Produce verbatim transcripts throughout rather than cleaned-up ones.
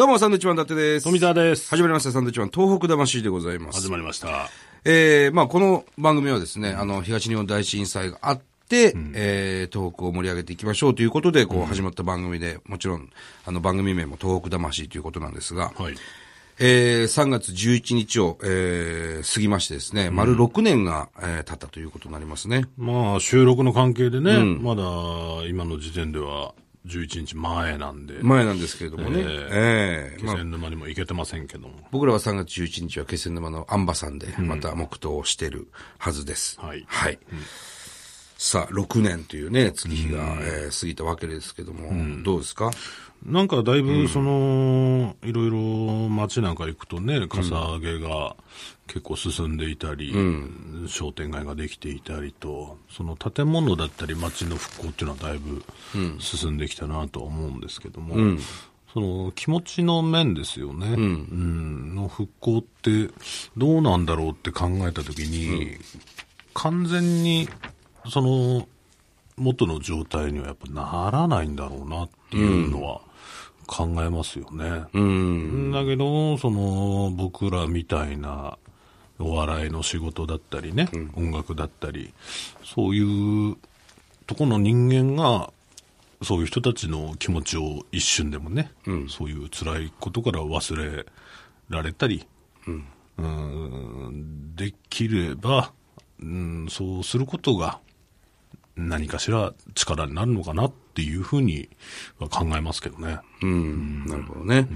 どうもサンドウィッチマン伊達です。富澤です。始まりましたサンドウィッチマン東北魂でございます。始まりました。えー、まあこの番組はですね、あの東日本大震災があって、うんえー、東北を盛り上げていきましょうということでこう始まった番組で、もちろんあの番組名も東北魂ということなんですが、はい、えー、さんがつじゅういちにちを、えー、過ぎましてですね、うん、丸ろくねんが、えー、経ったということになりますね。まあ収録の関係でね、うん、まだ今の時点では。じゅういちにちまえなんで。前なんですけれどもね。えー、えー。気仙沼にも行けてませんけども。まあ、僕らはさんがつじゅういちにちは気仙沼のアンバさんで、また黙祷をしてるはずです。うん、はい。はい、うん。さあ、ろくねんというね、月日が、うんえー、過ぎたわけですけども、うん、どうですか？なんかだいぶ、その、うん、いろいろ街なんか行くとね、かさ上げが結構進んでいたり、うん、商店街ができていたりと、その建物だったり街の復興っていうのはだいぶ進んできたなとは思うんですけども、うん、その気持ちの面ですよね、うんうん、の復興ってどうなんだろうって考えたときに、うん、完全にその元の状態にはやっぱならないんだろうなっていうのは、うん考えますよね、うん、だけどその僕らみたいなお笑いの仕事だったりね、うん、音楽だったりそういうとこの人間がそういう人たちの気持ちを一瞬でもね、うん、そういう辛いことから忘れられたり、うん、うーんできれば、うん、そうすることが何かしら力になるのかなっていうふうには考えますけどね。うん、うん、なるほどね。うん、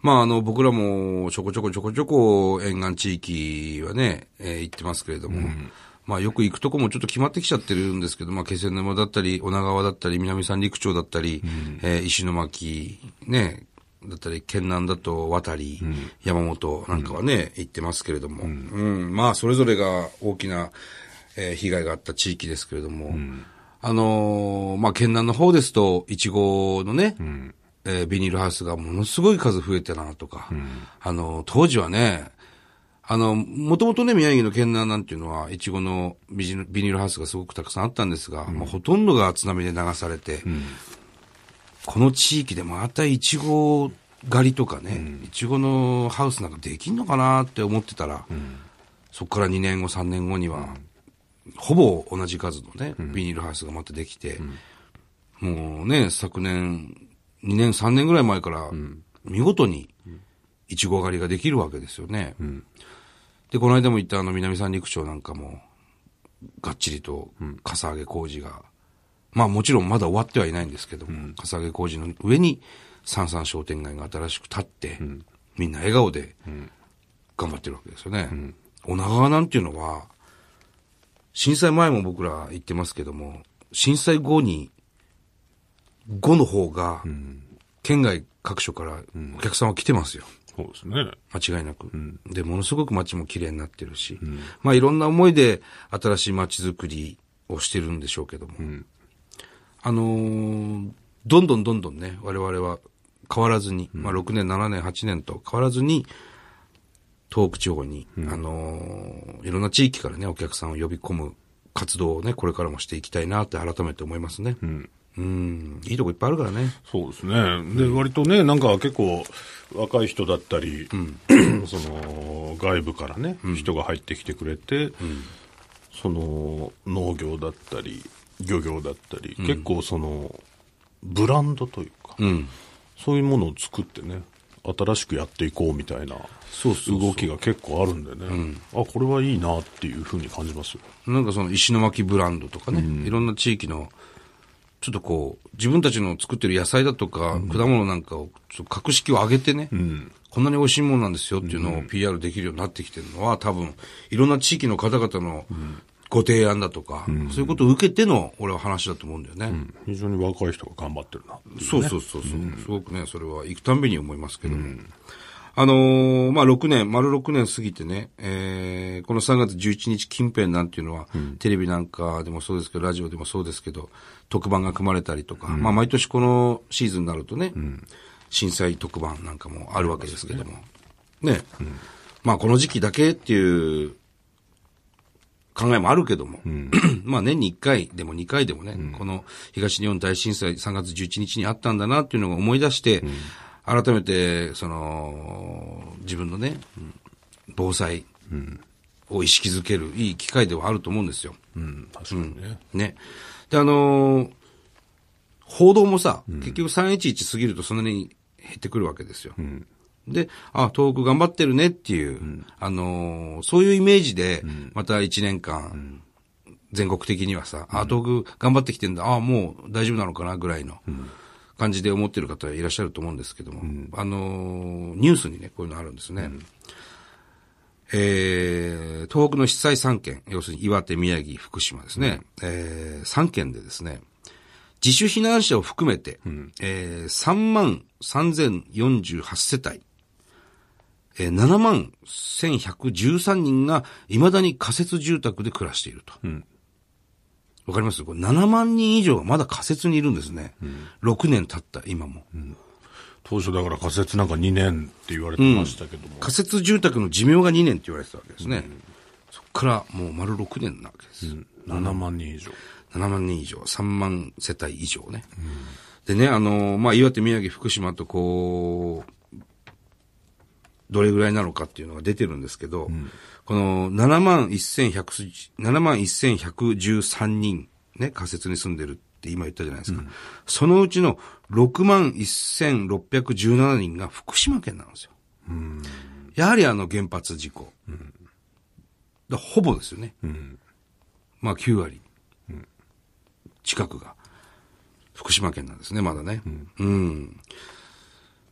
まああの僕らもちょこちょこちょこちょこ沿岸地域はね、えー、行ってますけれども、うん、まあよく行くとこもちょっと決まってきちゃってるんですけど、まあ気仙沼だったり女川だったり南三陸町だったり、うんえー、石巻ねだったり県南だと渡り、うん、山本なんかはね、うん、行ってますけれども、うんうん、まあそれぞれが大きなえー、被害があった地域ですけれども、うん、あのー、まあ、県南の方ですと、イチゴのね、うんえー、ビニールハウスがものすごい数増えてなとか、うん、あのー、当時はね、あの、もともとね、宮城の県南なんていうのは、イチゴのビニールハウスがすごくたくさんあったんですが、うんまあ、ほとんどが津波で流されて、うん、この地域でまたイチゴ狩りとかね、イチゴのハウスなんかできんのかなって思ってたら、うん、そこからにねんご、さんねんごには、うんほぼ同じ数のね、ビニールハウスがまたできて、うん、もうね、昨年、にねん、さんねんぐらい前から、見事に、イチゴ狩りができるわけですよね。うん、で、この間も言ったあの、南三陸町なんかも、がっちりと、かさ上げ工事が、まあもちろんまだ終わってはいないんですけども、かさ上げ工事の上に、三々商店街が新しく建って、うん、みんな笑顔で、頑張ってるわけですよね。うん、女川なんていうのは、震災前も僕ら言ってますけども、震災後に、後の方が、県外各所からお客さんは来てますよ。うん、そうですね。間違いなく。うん、で、ものすごく街も綺麗になってるし、うん、まあいろんな思いで新しい街づくりをしてるんでしょうけども、うん、あのー、どんどんどんどんね、我々は変わらずに、うん、まあろくねん、ななねん、はちねんと変わらずに、東北地方に、うん、あのー、いろんな地域からね、お客さんを呼び込む活動をね、これからもしていきたいなって改めて思いますね。うん。うん。いいとこいっぱいあるからね。そうですね。で、うん、割とね、なんか結構若い人だったり、うん、その、外部からね、うん、人が入ってきてくれて、うん、その、農業だったり、漁業だったり、うん、結構その、ブランドというか、うん、そういうものを作ってね、新しくやっていこうみたいな動きが結構あるんでね、そうそうそう、うん、あこれはいいなっていうふうに感じますよ。なんかその石巻ブランドとかね、うん、いろんな地域のちょっとこう自分たちの作ってる野菜だとか、うん、果物なんかをちょっと格式を上げてね、うん、こんなに美味しいものなんですよっていうのを ピーアール できるようになってきてるのは多分いろんな地域の方々のご提案だとか、うん、そういうことを受けての俺は話だと思うんだよね、うん、非常に若い人が頑張ってるなっていう、ね、そうそうそうそう、うん、すごくねそれは行くたんびに思いますけども、うん、あのー、まあろくねん丸ろくねん過ぎてね、えー、このさんがつじゅういちにち近辺なんていうのは、うん、テレビなんかでもそうですけどラジオでもそうですけど特番が組まれたりとか、うん、まあ毎年このシーズンになるとね、うん、震災特番なんかもあるわけですけどもね、うん、まあこの時期だけっていう考えもあるけども、うん、まあ年にいっかいでもにかいでもね、うん、この東日本大震災さんがつじゅういちにちにあったんだなっていうのを思い出して、うん、改めてその自分のね、うん、防災を意識づけるいい機会ではあると思うんですよ。うん、確かにね。うん、ね。で、あのー、報道もさ、うん、結局さんいちいち過ぎるとそんなに減ってくるわけですよ。うん、で、あ、東北頑張ってるねっていう、うん、あのー、そういうイメージで、またいちねんかん、うん、全国的にはさ、うん、あ、東北頑張ってきてんだ、あ、もう大丈夫なのかなぐらいの。うん感じで思ってる方いらっしゃると思うんですけども、うん、あのニュースにねこういうのあるんですね、うんえー、東北の被災さんけん、要するに岩手、宮城、福島ですね、うんえー、さんけんでですね自主避難者を含めて、うんえー、さんまんさんぜんよんじゅうはちせたい、えー、ななまんせんひゃくじゅうさんにんが未だに仮設住宅で暮らしていると、うんわかります？これななまんにん以上がまだ仮設にいるんですね。うん、ろくねん経った今も、うん。当初だから仮設なんかにねんって言われてましたけども。うん、仮設住宅の寿命がにねんって言われてたわけですね。うん、そっからもう丸ろくねんなわけです。うん、ななまんにん以上。ななまんにん以上。さんまんせたい以上ね。うん、でね、あのー、まあ、岩手、宮城、福島とこう、どれぐらいなのかっていうのが出てるんですけど、うんこのななまんせんひゃくじゅうさんにんね、仮設に住んでるって今言ったじゃないですか。うん、そのうちのろくまんせんろっぴゃくじゅうななにんが福島県なんですよ。うん、やはりあの原発事故。うん、だほぼですよね。うん、まあきゅうわり近くが福島県なんですね、まだね。うん。うん、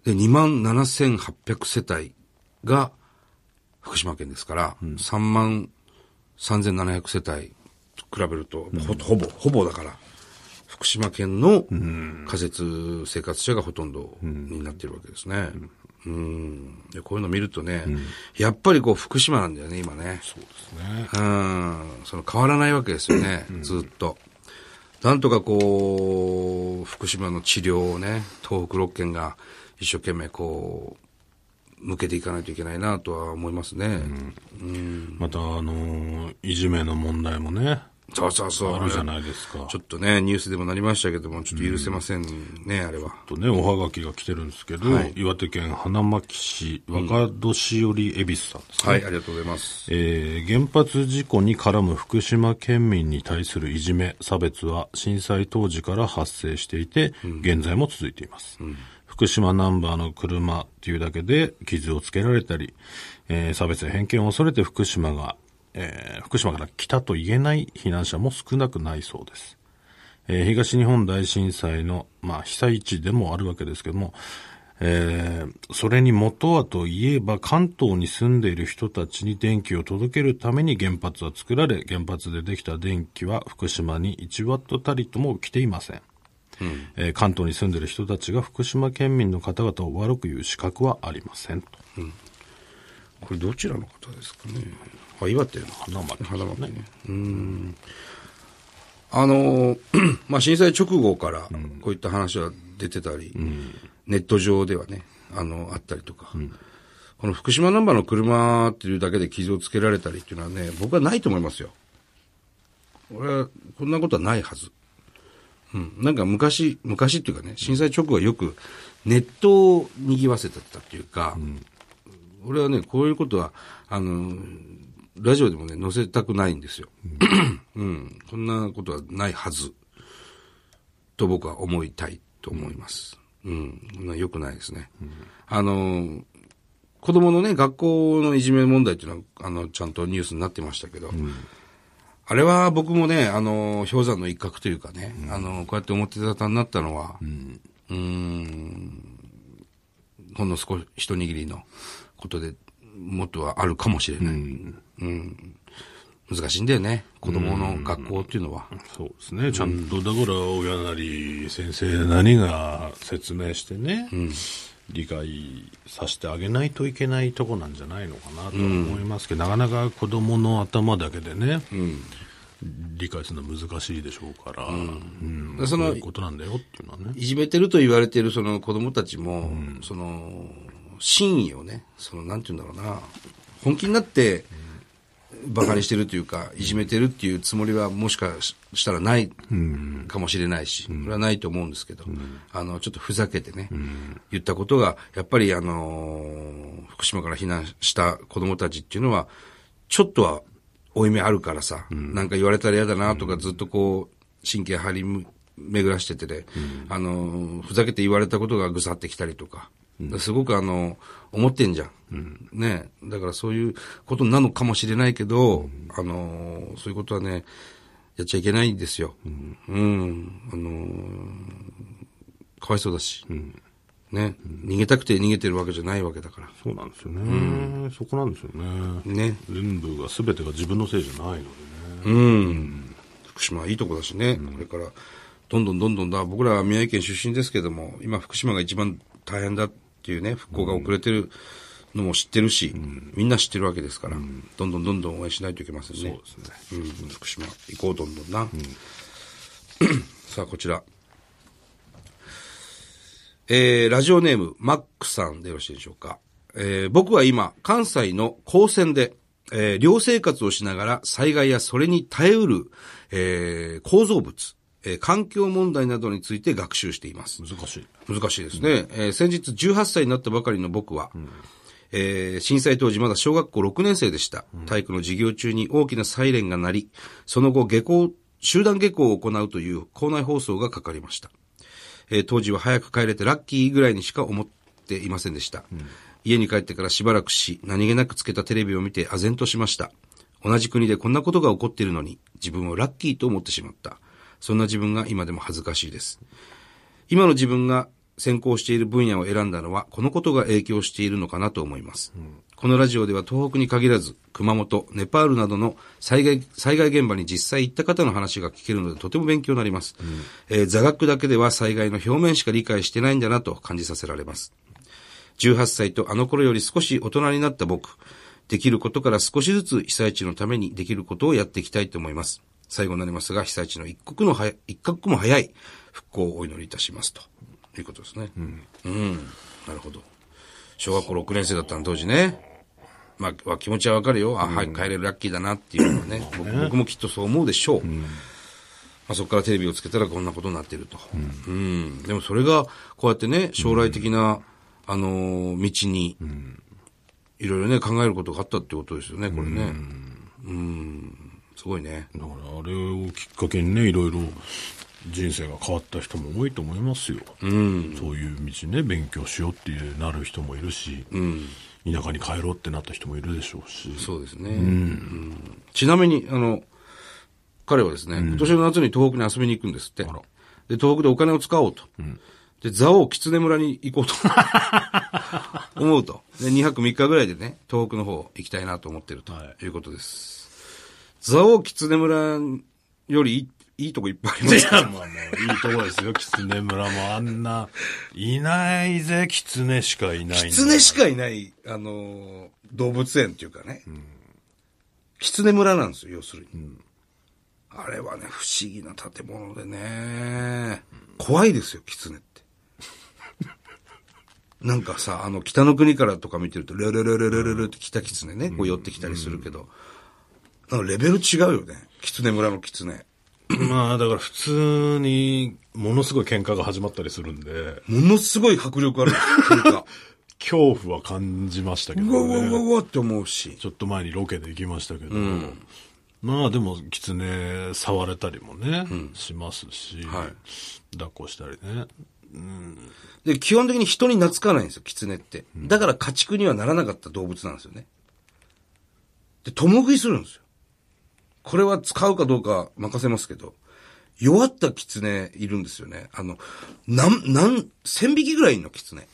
で、にまんななせんはっぴゃくせたいが福島県ですから、うん、さんまんさんぜんななひゃくせたいと比べると、うん、ほ, ほぼ、ほぼだから、福島県の仮設生活者がほとんどになっているわけですね。うんうん、でこういうの見るとね、うん、やっぱりこう福島なんだよね、今ね。そうですね。うん、その変わらないわけですよね、うん、ずっと。なんとかこう、福島の治療をね、東北ろっけんが一生懸命こう、向けていかないといけないなとは思いますね。うんうん、またあのー、いじめの問題もね。そうそうそう。あるじゃないですか。ちょっとねニュースでもなりましたけどもちょっと許せませんね、うん、あれは。ちょっとねおはがきが来てるんですけど、はい、岩手県花巻市若年寄り恵比寿さんですね、うん。はい、ありがとうございます。えー、原発事故に絡む福島県民に対するいじめ差別は震災当時から発生していて、うん、現在も続いています。うん福島ナンバーの車っていうだけで傷をつけられたり、えー、差別や偏見を恐れて福島が、えー、福島から来たと言えない避難者も少なくないそうです。えー、東日本大震災の、まあ、被災地でもあるわけですけども、えー、それに元はといえば関東に住んでいる人たちに電気を届けるために原発は作られ、原発でできた電気は福島にいちワットたりとも来ていません。うんえー、関東に住んでいる人たちが福島県民の方々を悪く言う資格はありませんと、うん、これどちらの方ですかねあ岩手の花巻、ね、花巻ねうんあのーまあ、震災直後からこういった話は出てたり、うん、ネット上ではねあのあったりとか、うん、この福島ナンバーの車っていうだけで傷をつけられたりっていうのはね僕はないと思いますよ俺はこんなことはないはずうん、なんか昔、昔っていうかね、震災直後はよくネットを賑わせてたっていうか、うん、俺はね、こういうことは、あの、ラジオでもね、載せたくないんですよ。うん、うん。こんなことはないはず、と僕は思いたいと思います。うん。こんな良くないですね。うん、あの、子供のね、学校のいじめ問題っていうのは、あの、ちゃんとニュースになってましたけど、うんあれは僕もね、あの、氷山の一角というかね、うん、あの、こうやって表沙汰になったのは、うん、うーん、ほんの少し、一握りのことで、もっとはあるかもしれない。うんうん、難しいんだよね、子供の学校っていうのは。うん、そうですね、ちゃんと、だから親なり、先生なりが説明してね、うん、理解させてあげないといけないとこなんじゃないのかなと思いますけど、うん、なかなか子供の頭だけでね、うん理解するのは難しいでしょうから、うんうん、その、そういうことなんだよっていうのはね。いじめてると言われているその子供たちも、うん、その、真意をね、その、なんていうんだろうな、本気になって、バカにしてるというか、いじめてるっていうつもりはもしかしたらないかもしれないし、それはないと思うんですけど、あの、ちょっとふざけてね、言ったことが、やっぱりあの、福島から避難した子供たちっていうのは、ちょっとは負い目あるからさ、なんか言われたら嫌だなとかずっとこう、神経張り巡らしててね、あの、ふざけて言われたことがぐさってきたりとか、すごくあの、思ってんじゃん、うん、ね。だからそういうことなのかもしれないけど、うん、あの、そういうことはね、やっちゃいけないんですよ。うん。うん、あの、かわいそうだし、うん、ね、うん。逃げたくて逃げてるわけじゃないわけだから。そうなんですよね。うん、そこなんですよね。ね。全部が、すべてが自分のせいじゃないのでね。うん。うん、福島はいいとこだしね。うん、これから、どんどんどんどんだ、僕らは宮城県出身ですけども、今福島が一番大変だっていうね、復興が遅れてるのも知ってるし、うん、みんな知ってるわけですから、うん、どんどんどんどん応援しないといけませんね。そうですね。うん、福島行こうどんどんな。うん、さあこちら、えー、ラジオネームマックさんでよろしいでしょうか。えー、僕は今関西の高専で、えー、寮生活をしながら災害やそれに耐えうる、えー、構造物、えー、環境問題などについて学習しています。難しい。難しいですね。うん、えー、先日じゅうはっさいになったばかりの僕は、うん、えー、震災当時まだ小学校ろくねん生でした。うん、体育の授業中に大きなサイレンが鳴り、その後下校、集団下校を行うという校内放送がかかりました。えー、当時は早く帰れてラッキーぐらいにしか思っていませんでした。うん、家に帰ってからしばらくし、何気なくつけたテレビを見て唖然としました。同じ国でこんなことが起こっているのに、自分をラッキーと思ってしまった。そんな自分が今でも恥ずかしいです。今の自分が専攻している分野を選んだのはこのことが影響しているのかなと思います。うん、このラジオでは東北に限らず熊本、ネパールなどの災害、災害現場に実際行った方の話が聞けるのでとても勉強になります。うん、えー、座学だけでは災害の表面しか理解してないんだなと感じさせられます。じゅうはっさいとあの頃より少し大人になった僕、できることから少しずつ被災地のためにできることをやっていきたいと思います。最後になりますが、被災地の一刻のは一刻も早い復興をお祈りいたしますということですね。うん。うん。なるほど。小学校ろくねん生だったの当時ね。まあ気持ちはわかるよ。あ、うん、はい、帰れるラッキーだなっていうのはね。僕, 僕もきっとそう思うでしょう。うん、まあ、そこからテレビをつけたらこんなことになっていると。うん。うん、でもそれがこうやってね、将来的な、うん、あのー、道にいろいろね考えることがあったってことですよね。これね。うん。うん、すごいね。だからあれをきっかけにね、いろいろ人生が変わった人も多いと思いますよ。うん、そういう道ね、勉強しようっていうなる人もいるし、うん、田舎に帰ろうってなった人もいるでしょうし。そうですね。うんうん、ちなみにあの彼はですね、うん、今年の夏に東北に遊びに行くんですって。で、東北でお金を使おうと。うん、で、蔵王狐村に行こうと思うと。で、にはくみっかぐらいでね、東北の方行きたいなと思ってるということです。はい、蔵王狐村よりいい、いいとこいっぱいありますから。いや、まあね、いいとこですよ、狐村も。あんな、いないぜ、狐しかいない。狐しかいない、あのー、動物園っていうかね。うん、狐村なんですよ、要するに。うん、あれはね、不思議な建物でね、うん、怖いですよ、狐って。なんかさ、あの、北の国からとか見てると、ルルルルルルルって北狐ね、こう寄ってきたりするけど、うんうん、レベル違うよね。狐村の狐。まあ、だから普通に、ものすごい喧嘩が始まったりするんで。ものすごい迫力ある喧嘩。恐怖は感じましたけどね。うわうわうわって思うし。ちょっと前にロケで行きましたけど。うん、まあでも、狐触れたりもね、うん、しますし、はい、抱っこしたりね。うん、で、基本的に人に懐かないんですよ、狐って。だから家畜にはならなかった動物なんですよね。で、共食いするんですよ。これは使うかどうか任せますけど、弱った狐いるんですよね。あの、なん、なん、千匹ぐらいの狐。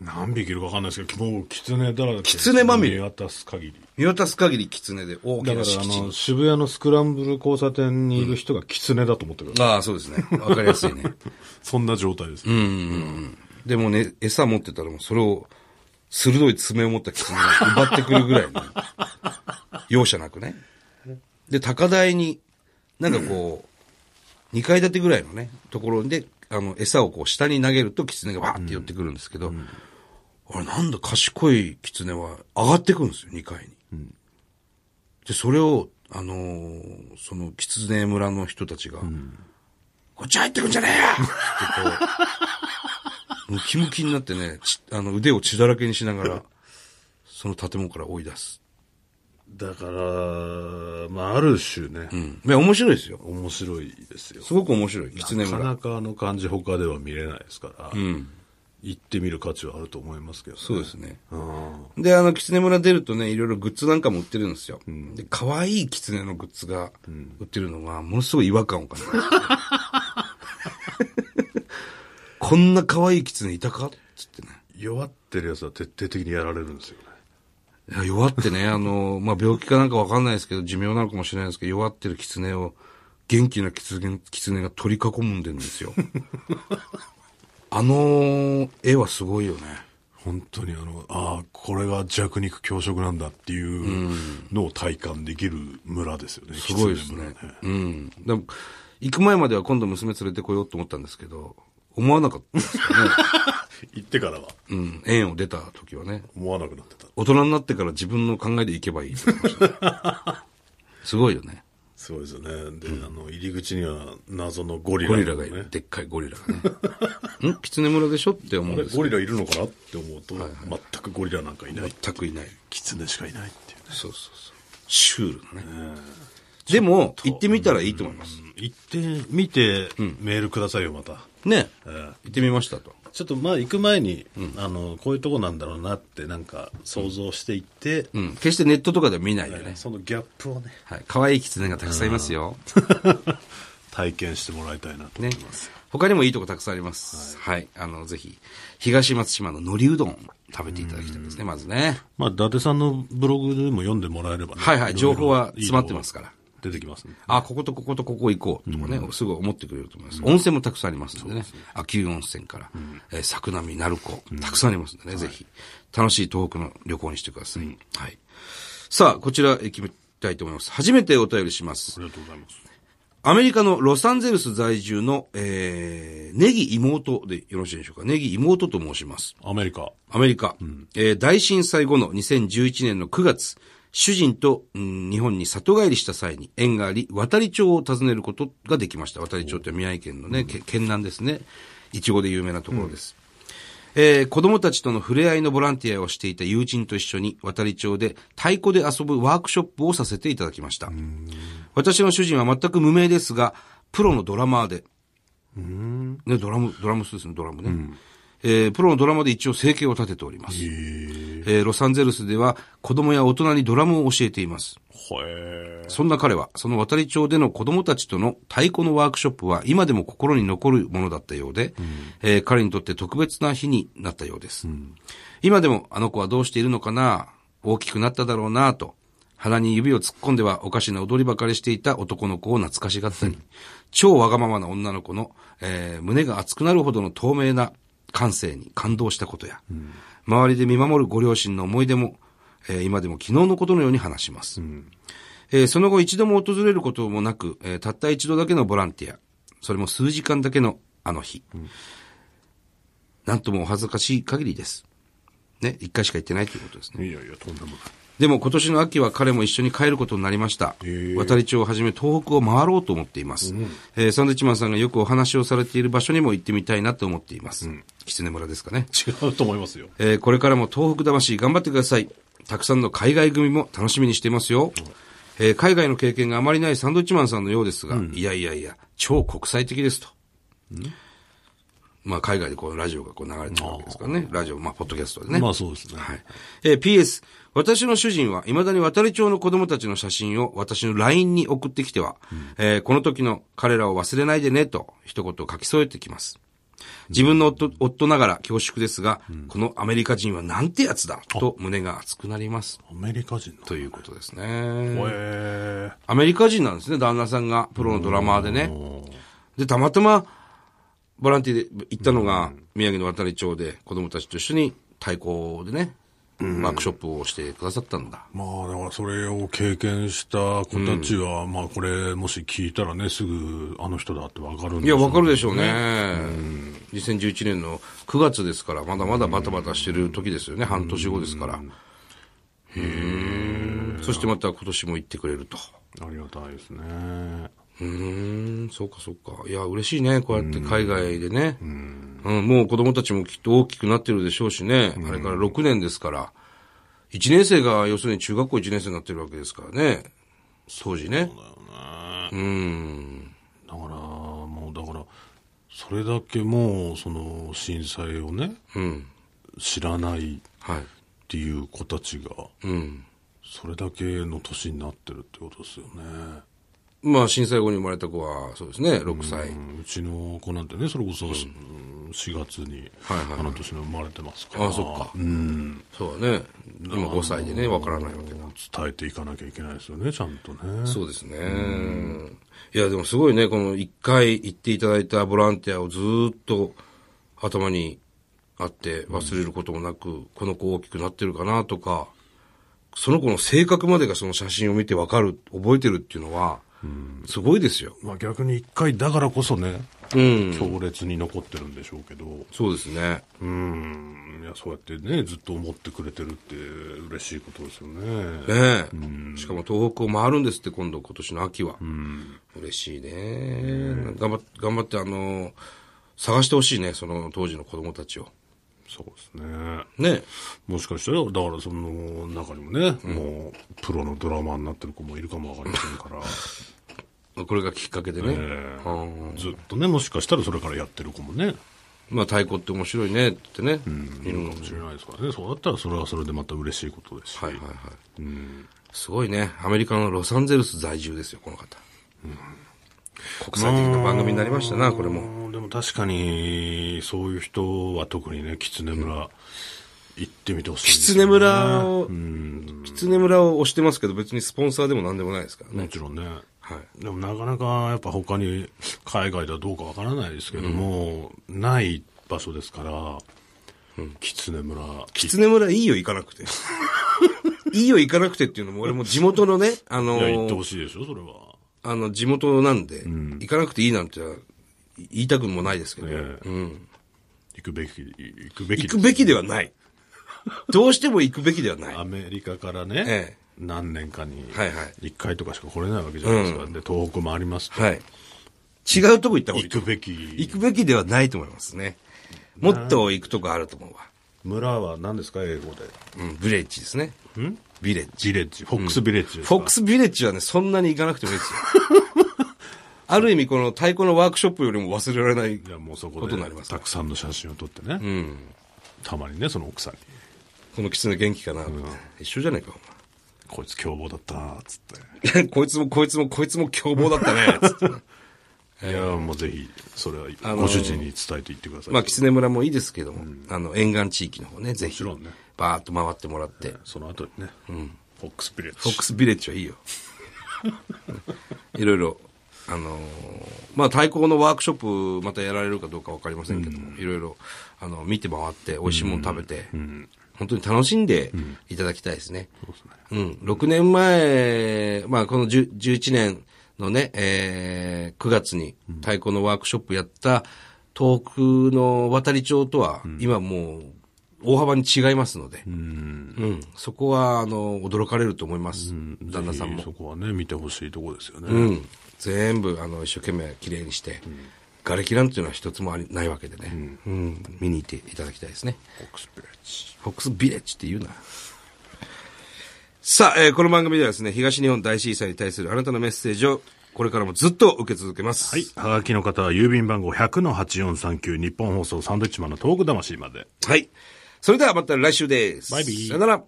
何匹いるかわかんないですけど、もう狐だらけ。狐まみれ。見渡す限り。見渡す限り狐で大きな敷地。だからあの、渋谷のスクランブル交差点にいる人が狐だと思ってください。うん、ああ、そうですね。わかりやすいね。そんな状態ですね。うんうんうん。でもね、餌持ってたらもうそれを、鋭い爪を持った狐が奪ってくるぐらいの、容赦なくね。で、高台に、なんかこう、にかい建てぐらいのね、ところで、あの、餌をこう、下に投げると、狐がバーって寄ってくるんですけど、うん、あれ、なんだ、賢い狐は、上がってくるんですよ、にかいに。うん、でそれをあのー、そのキツネ村の人たちが、うん、こっち入ってくんじゃねえよってこうムキムキになってね、あの腕を血だらけにしながらその建物から追い出す。だからまあある種ね、うん、いや面白いですよ。面白いですよ。すごく面白い。キツネ村なかなかあの感じ他では見れないですから、うん、行ってみる価値はあると思いますけどね。そうですね。うん、であのキツネ村出るとね、いろいろグッズなんかも売ってるんですよ。うん、で可愛いキツネのグッズが売ってるのがものすごい違和感を感じます、ね。こんな可愛いキツネいたかっつってね。弱ってるやつは徹底的にやられるんですよね。弱ってね、あの、まあ、病気かなんかわかんないですけど、寿命なのかもしれないですけど、弱ってる狐を、元気な狐、狐が取り囲んでるんですよ。あの絵はすごいよね。本当にあの、ああ、これが弱肉強食なんだっていうのを体感できる村ですよね。うん、すごいですね。ね、うん。でも、行く前までは今度娘連れてこようと思ったんですけど、思わなかったですよね。行ってからは。うん。園を出た時はね。思わなくなってた。大人になってから自分の考えで行けばいいと思いました。すごいよね。すごいですよね。で、うん、あの、入り口には謎のゴリラ、ね。ゴリラが、でっかいゴリラがね。ん？キツネ村でしょって思うんですけど。ゴリラいるのかなって思うと、はいはい、全くゴリラなんかいない。全くいない。キツネしかいないっていう、ね。そうそうそう。シュールだね。ねでも、行ってみたらいいと思います。うん、行ってみて、うん、メールくださいよ、また。ね、えー、行ってみましたと。ちょっとまあ行く前に、うん、あのこういうとこなんだろうなってなんか想像していって、うんうん、決してネットとかでは見ないでね、はい、そのギャップをね、はい、可愛いキツネがたくさんいますよ。体験してもらいたいなと思います、ね、他にもいいとこたくさんあります、はいはい、あのぜひ東松島の海苔うどん食べていただきたいですね。まずね、まあ、伊達さんのブログでも読んでもらえれば、ね、はいはい、情報は詰まってますから出てきますね。あ、こことこことここ行こうとかね、うん、すぐ思ってくれると思います、うん、温泉もたくさんありますんでね、秋保温泉から、うんえー、作並、鳴子、うん、たくさんありますんでね、はい、ぜひ楽しい東北の旅行にしてください、うん、はい。さあこちら行きたいと思います。初めてお便りします。ありがとうございます。アメリカのロサンゼルス在住の、えー、ネギ妹でよろしいでしょうか。ネギ妹と申します。アメリカアメリカ、うんえー、大震災後のにせんじゅういちねんのくがつ、主人と、うん、日本に里帰りした際に縁があり、渡里町を訪ねることができました。渡里町って宮城県のね、うん、県南ですね。イチゴで有名なところです、うんえー。子供たちとの触れ合いのボランティアをしていた友人と一緒に渡里町で太鼓で遊ぶワークショップをさせていただきました。うん、私の主人は全く無名ですが、プロのドラマーで、うんね、ドラム、ドラムスですね、ドラムね。うんえー、プロのドラマで一応生計を立てております、えー、ロサンゼルスでは子供や大人にドラムを教えています。そんな彼はその渡里町での子供たちとの太鼓のワークショップは今でも心に残るものだったようで、うんえー、彼にとって特別な日になったようです、うん、今でもあの子はどうしているのかな、大きくなっただろうなと鼻に指を突っ込んではおかしな踊りばかりしていた男の子を懐かしがったり、うん、超わがままな女の子の、えー、胸が熱くなるほどの透明な感性に感動したことや、うん、周りで見守るご両親の思い出も、えー、今でも昨日のことのように話します、うんえー、その後一度も訪れることもなく、えー、たった一度だけのボランティア、それも数時間だけのあの日、うん、なんともお恥ずかしい限りですね、一回しか行ってないということですね。いやいや、とんでもない。でも今年の秋は彼も一緒に帰ることになりました。渡里町をはじめ東北を回ろうと思っています、うんえー、サンドウィッチマンさんがよくお話をされている場所にも行ってみたいなと思っています、うん、狐村ですかね。違うと思いますよ、えー、これからも東北魂頑張ってください。たくさんの海外組も楽しみにしていますよ、うんえー、海外の経験があまりないサンドウィッチマンさんのようですが、うん、いやいやいや超国際的ですと、うんまあ、海外でこうラジオがこう流れてるわけですからね。ラジオ、まあ、ポッドキャストでね。まあ、そうですね。はい。えー、ピーエス、私の主人は未だに渡里町の子供たちの写真を私の ライン に送ってきては、うんえー、この時の彼らを忘れないでねと一言書き添えてきます。自分の 夫,、うん、夫ながら恐縮ですが、うん、このアメリカ人はなんてやつだと胸が熱くなります。アメリカ人なんだね。ということですね。へー。アメリカ人なんですね、旦那さんがプロのドラマーでね。で、たまたま、ボランティアで行ったのが宮城の渡里町で子供たちと一緒に太鼓でね、うん、ワークショップをしてくださったんだ。まあだからそれを経験した子たちは、うん、まあこれもし聞いたらねすぐあの人だってわかるんですよね。いやわかるでしょうね、うん、にせんじゅういちねんのくがつですからまだまだバタバタしてる時ですよね、うん、半年後ですから、うん、へー、そしてまた今年も行ってくれると。ありがたいですね。うーん、そうかそうか。いや、嬉しいね。こうやって海外でね。うん、うん、もう子供たちもきっと大きくなってるでしょうしね。あれからろくねんですから。いちねん生が、要するに中学校いちねん生になってるわけですからね。当時ね。そうだよね。うん。だから、もうだから、それだけもう、その、震災をね、うん、知らないっていう子たちが、うん、それだけの年になってるってことですよね。まあ、震災後に生まれた子は、そうですね、ろくさい。うん、うちの子なんてね、それこそ、うん、しがつに、あの年の生まれてますから。はいはいはい、ああ、そっか。うん。そうだね。今ごさいでね、わからないわけだ。伝えていかなきゃいけないですよね、ちゃんとね。そうですね。うん、いや、でもすごいね、このいっかい行っていただいたボランティアをずーっと頭にあって忘れることもなく、うん、この子大きくなってるかなとか、その子の性格までがその写真を見てわかる、覚えてるっていうのは、うん、すごいですよ。まあ逆に一回だからこそね、うん、強烈に残ってるんでしょうけど。そうですね。うん。いや、そうやってね、ずっと思ってくれてるって嬉しいことですよね。ねえ、うん。しかも東北を回るんですって、今度、今年の秋は。うん、嬉しいね、うん。頑張って、頑張って、あの、探してほしいね、その当時の子供たちを。そうですね。ね。もしかしたら、だからその中にもね、うん、もうプロのドラマーになってる子もいるかもわかりませんから。これがきっかけでね、えー。ずっとね、もしかしたらそれからやってる子もね。まあ太鼓って面白いねってね、うん、いるかもしれないですからね。そうだったらそれはそれでまた嬉しいことですし。はいはいはい。うん、すごいね。アメリカのロサンゼルス在住ですよ、この方。うん、国際的な番組になりましたな、これも。でも確かにそういう人は特にね、狐村行ってみてほしいですね。狐村を、うん、狐村を推してますけど、別にスポンサーでも何でもないですからね。もちろんね。はい。でもなかなかやっぱ他に海外ではどうかわからないですけども、うん、ない場所ですから、うん、狐村。狐村いいよ行かなくて。いいよ行かなくてっていうのも俺も地元のね、あのー、いや行ってほしいでしょそれは。あの地元なんで、うん、行かなくていいなんて。言いたくもないですけど、ね、うん、行くべき行くべき、ね、行くべきではない。どうしても行くべきではない。アメリカからね、ええ、何年かにいっかいとかしか来れないわけじゃないですか。うん、で東北もありますと、はい、違うとこ行った方がいい。行くべき行くべきではないと思いますね。もっと行くとこあると思うわ。村は何ですか英語で？うん、ビレッジですね。うん？ビレッジ。ビレッジ。フォックスビレッジですか、うん。フォックスビレッジはねそんなに行かなくてもいいですよ。ある意味この太鼓のワークショップよりも忘れられないことになります、ね、たくさんの写真を撮ってね、うん、たまにねその奥さんにこの狐元気かなって、うん、一緒じゃないかお前こいつ凶暴だったつってこいつもこいつもこいつも凶暴だったねつっていやもうぜひそれはご主人に伝えていってください。まあ狐村もいいですけども、うん、あの沿岸地域の方ねぜひバーッと回ってもらって、えー、その後にね、うん、フォックスビレッジフォックスビレッジはいいよいろいろあのー、まあ、対抗のワークショップまたやられるかどうかわかりませんけども、いろいろ、あの、見て回って、美味しいもの食べて、うんうん、本当に楽しんでいただきたいですね。うん、そうですね。うん。ろくねんまえ、まあ、このじゅういちねんのね、えー、くがつに対抗のワークショップやった東北の渡里町とは、今もう、大幅に違いますので、うん、うん、そこは、あの、驚かれると思います。うん、旦那さんも。そこはね、見てほしいところですよね。うん。全部あの一生懸命きれいにして、うん、瓦礫なんていうのは一つもありないわけでね、うんうん、見に行っていただきたいですね。フォックスビレッジ。フォックスビレッジって言うな。さあ、えー、この番組ではですね、東日本大震災に対するあなたのメッセージをこれからもずっと受け続けます。はい。はがきの方は郵便番号 ひゃくのはちよんさんきゅう 日本放送サンドウィッチマンのトーク魂まで。はい。それではまた来週です。バイビー。さよなら。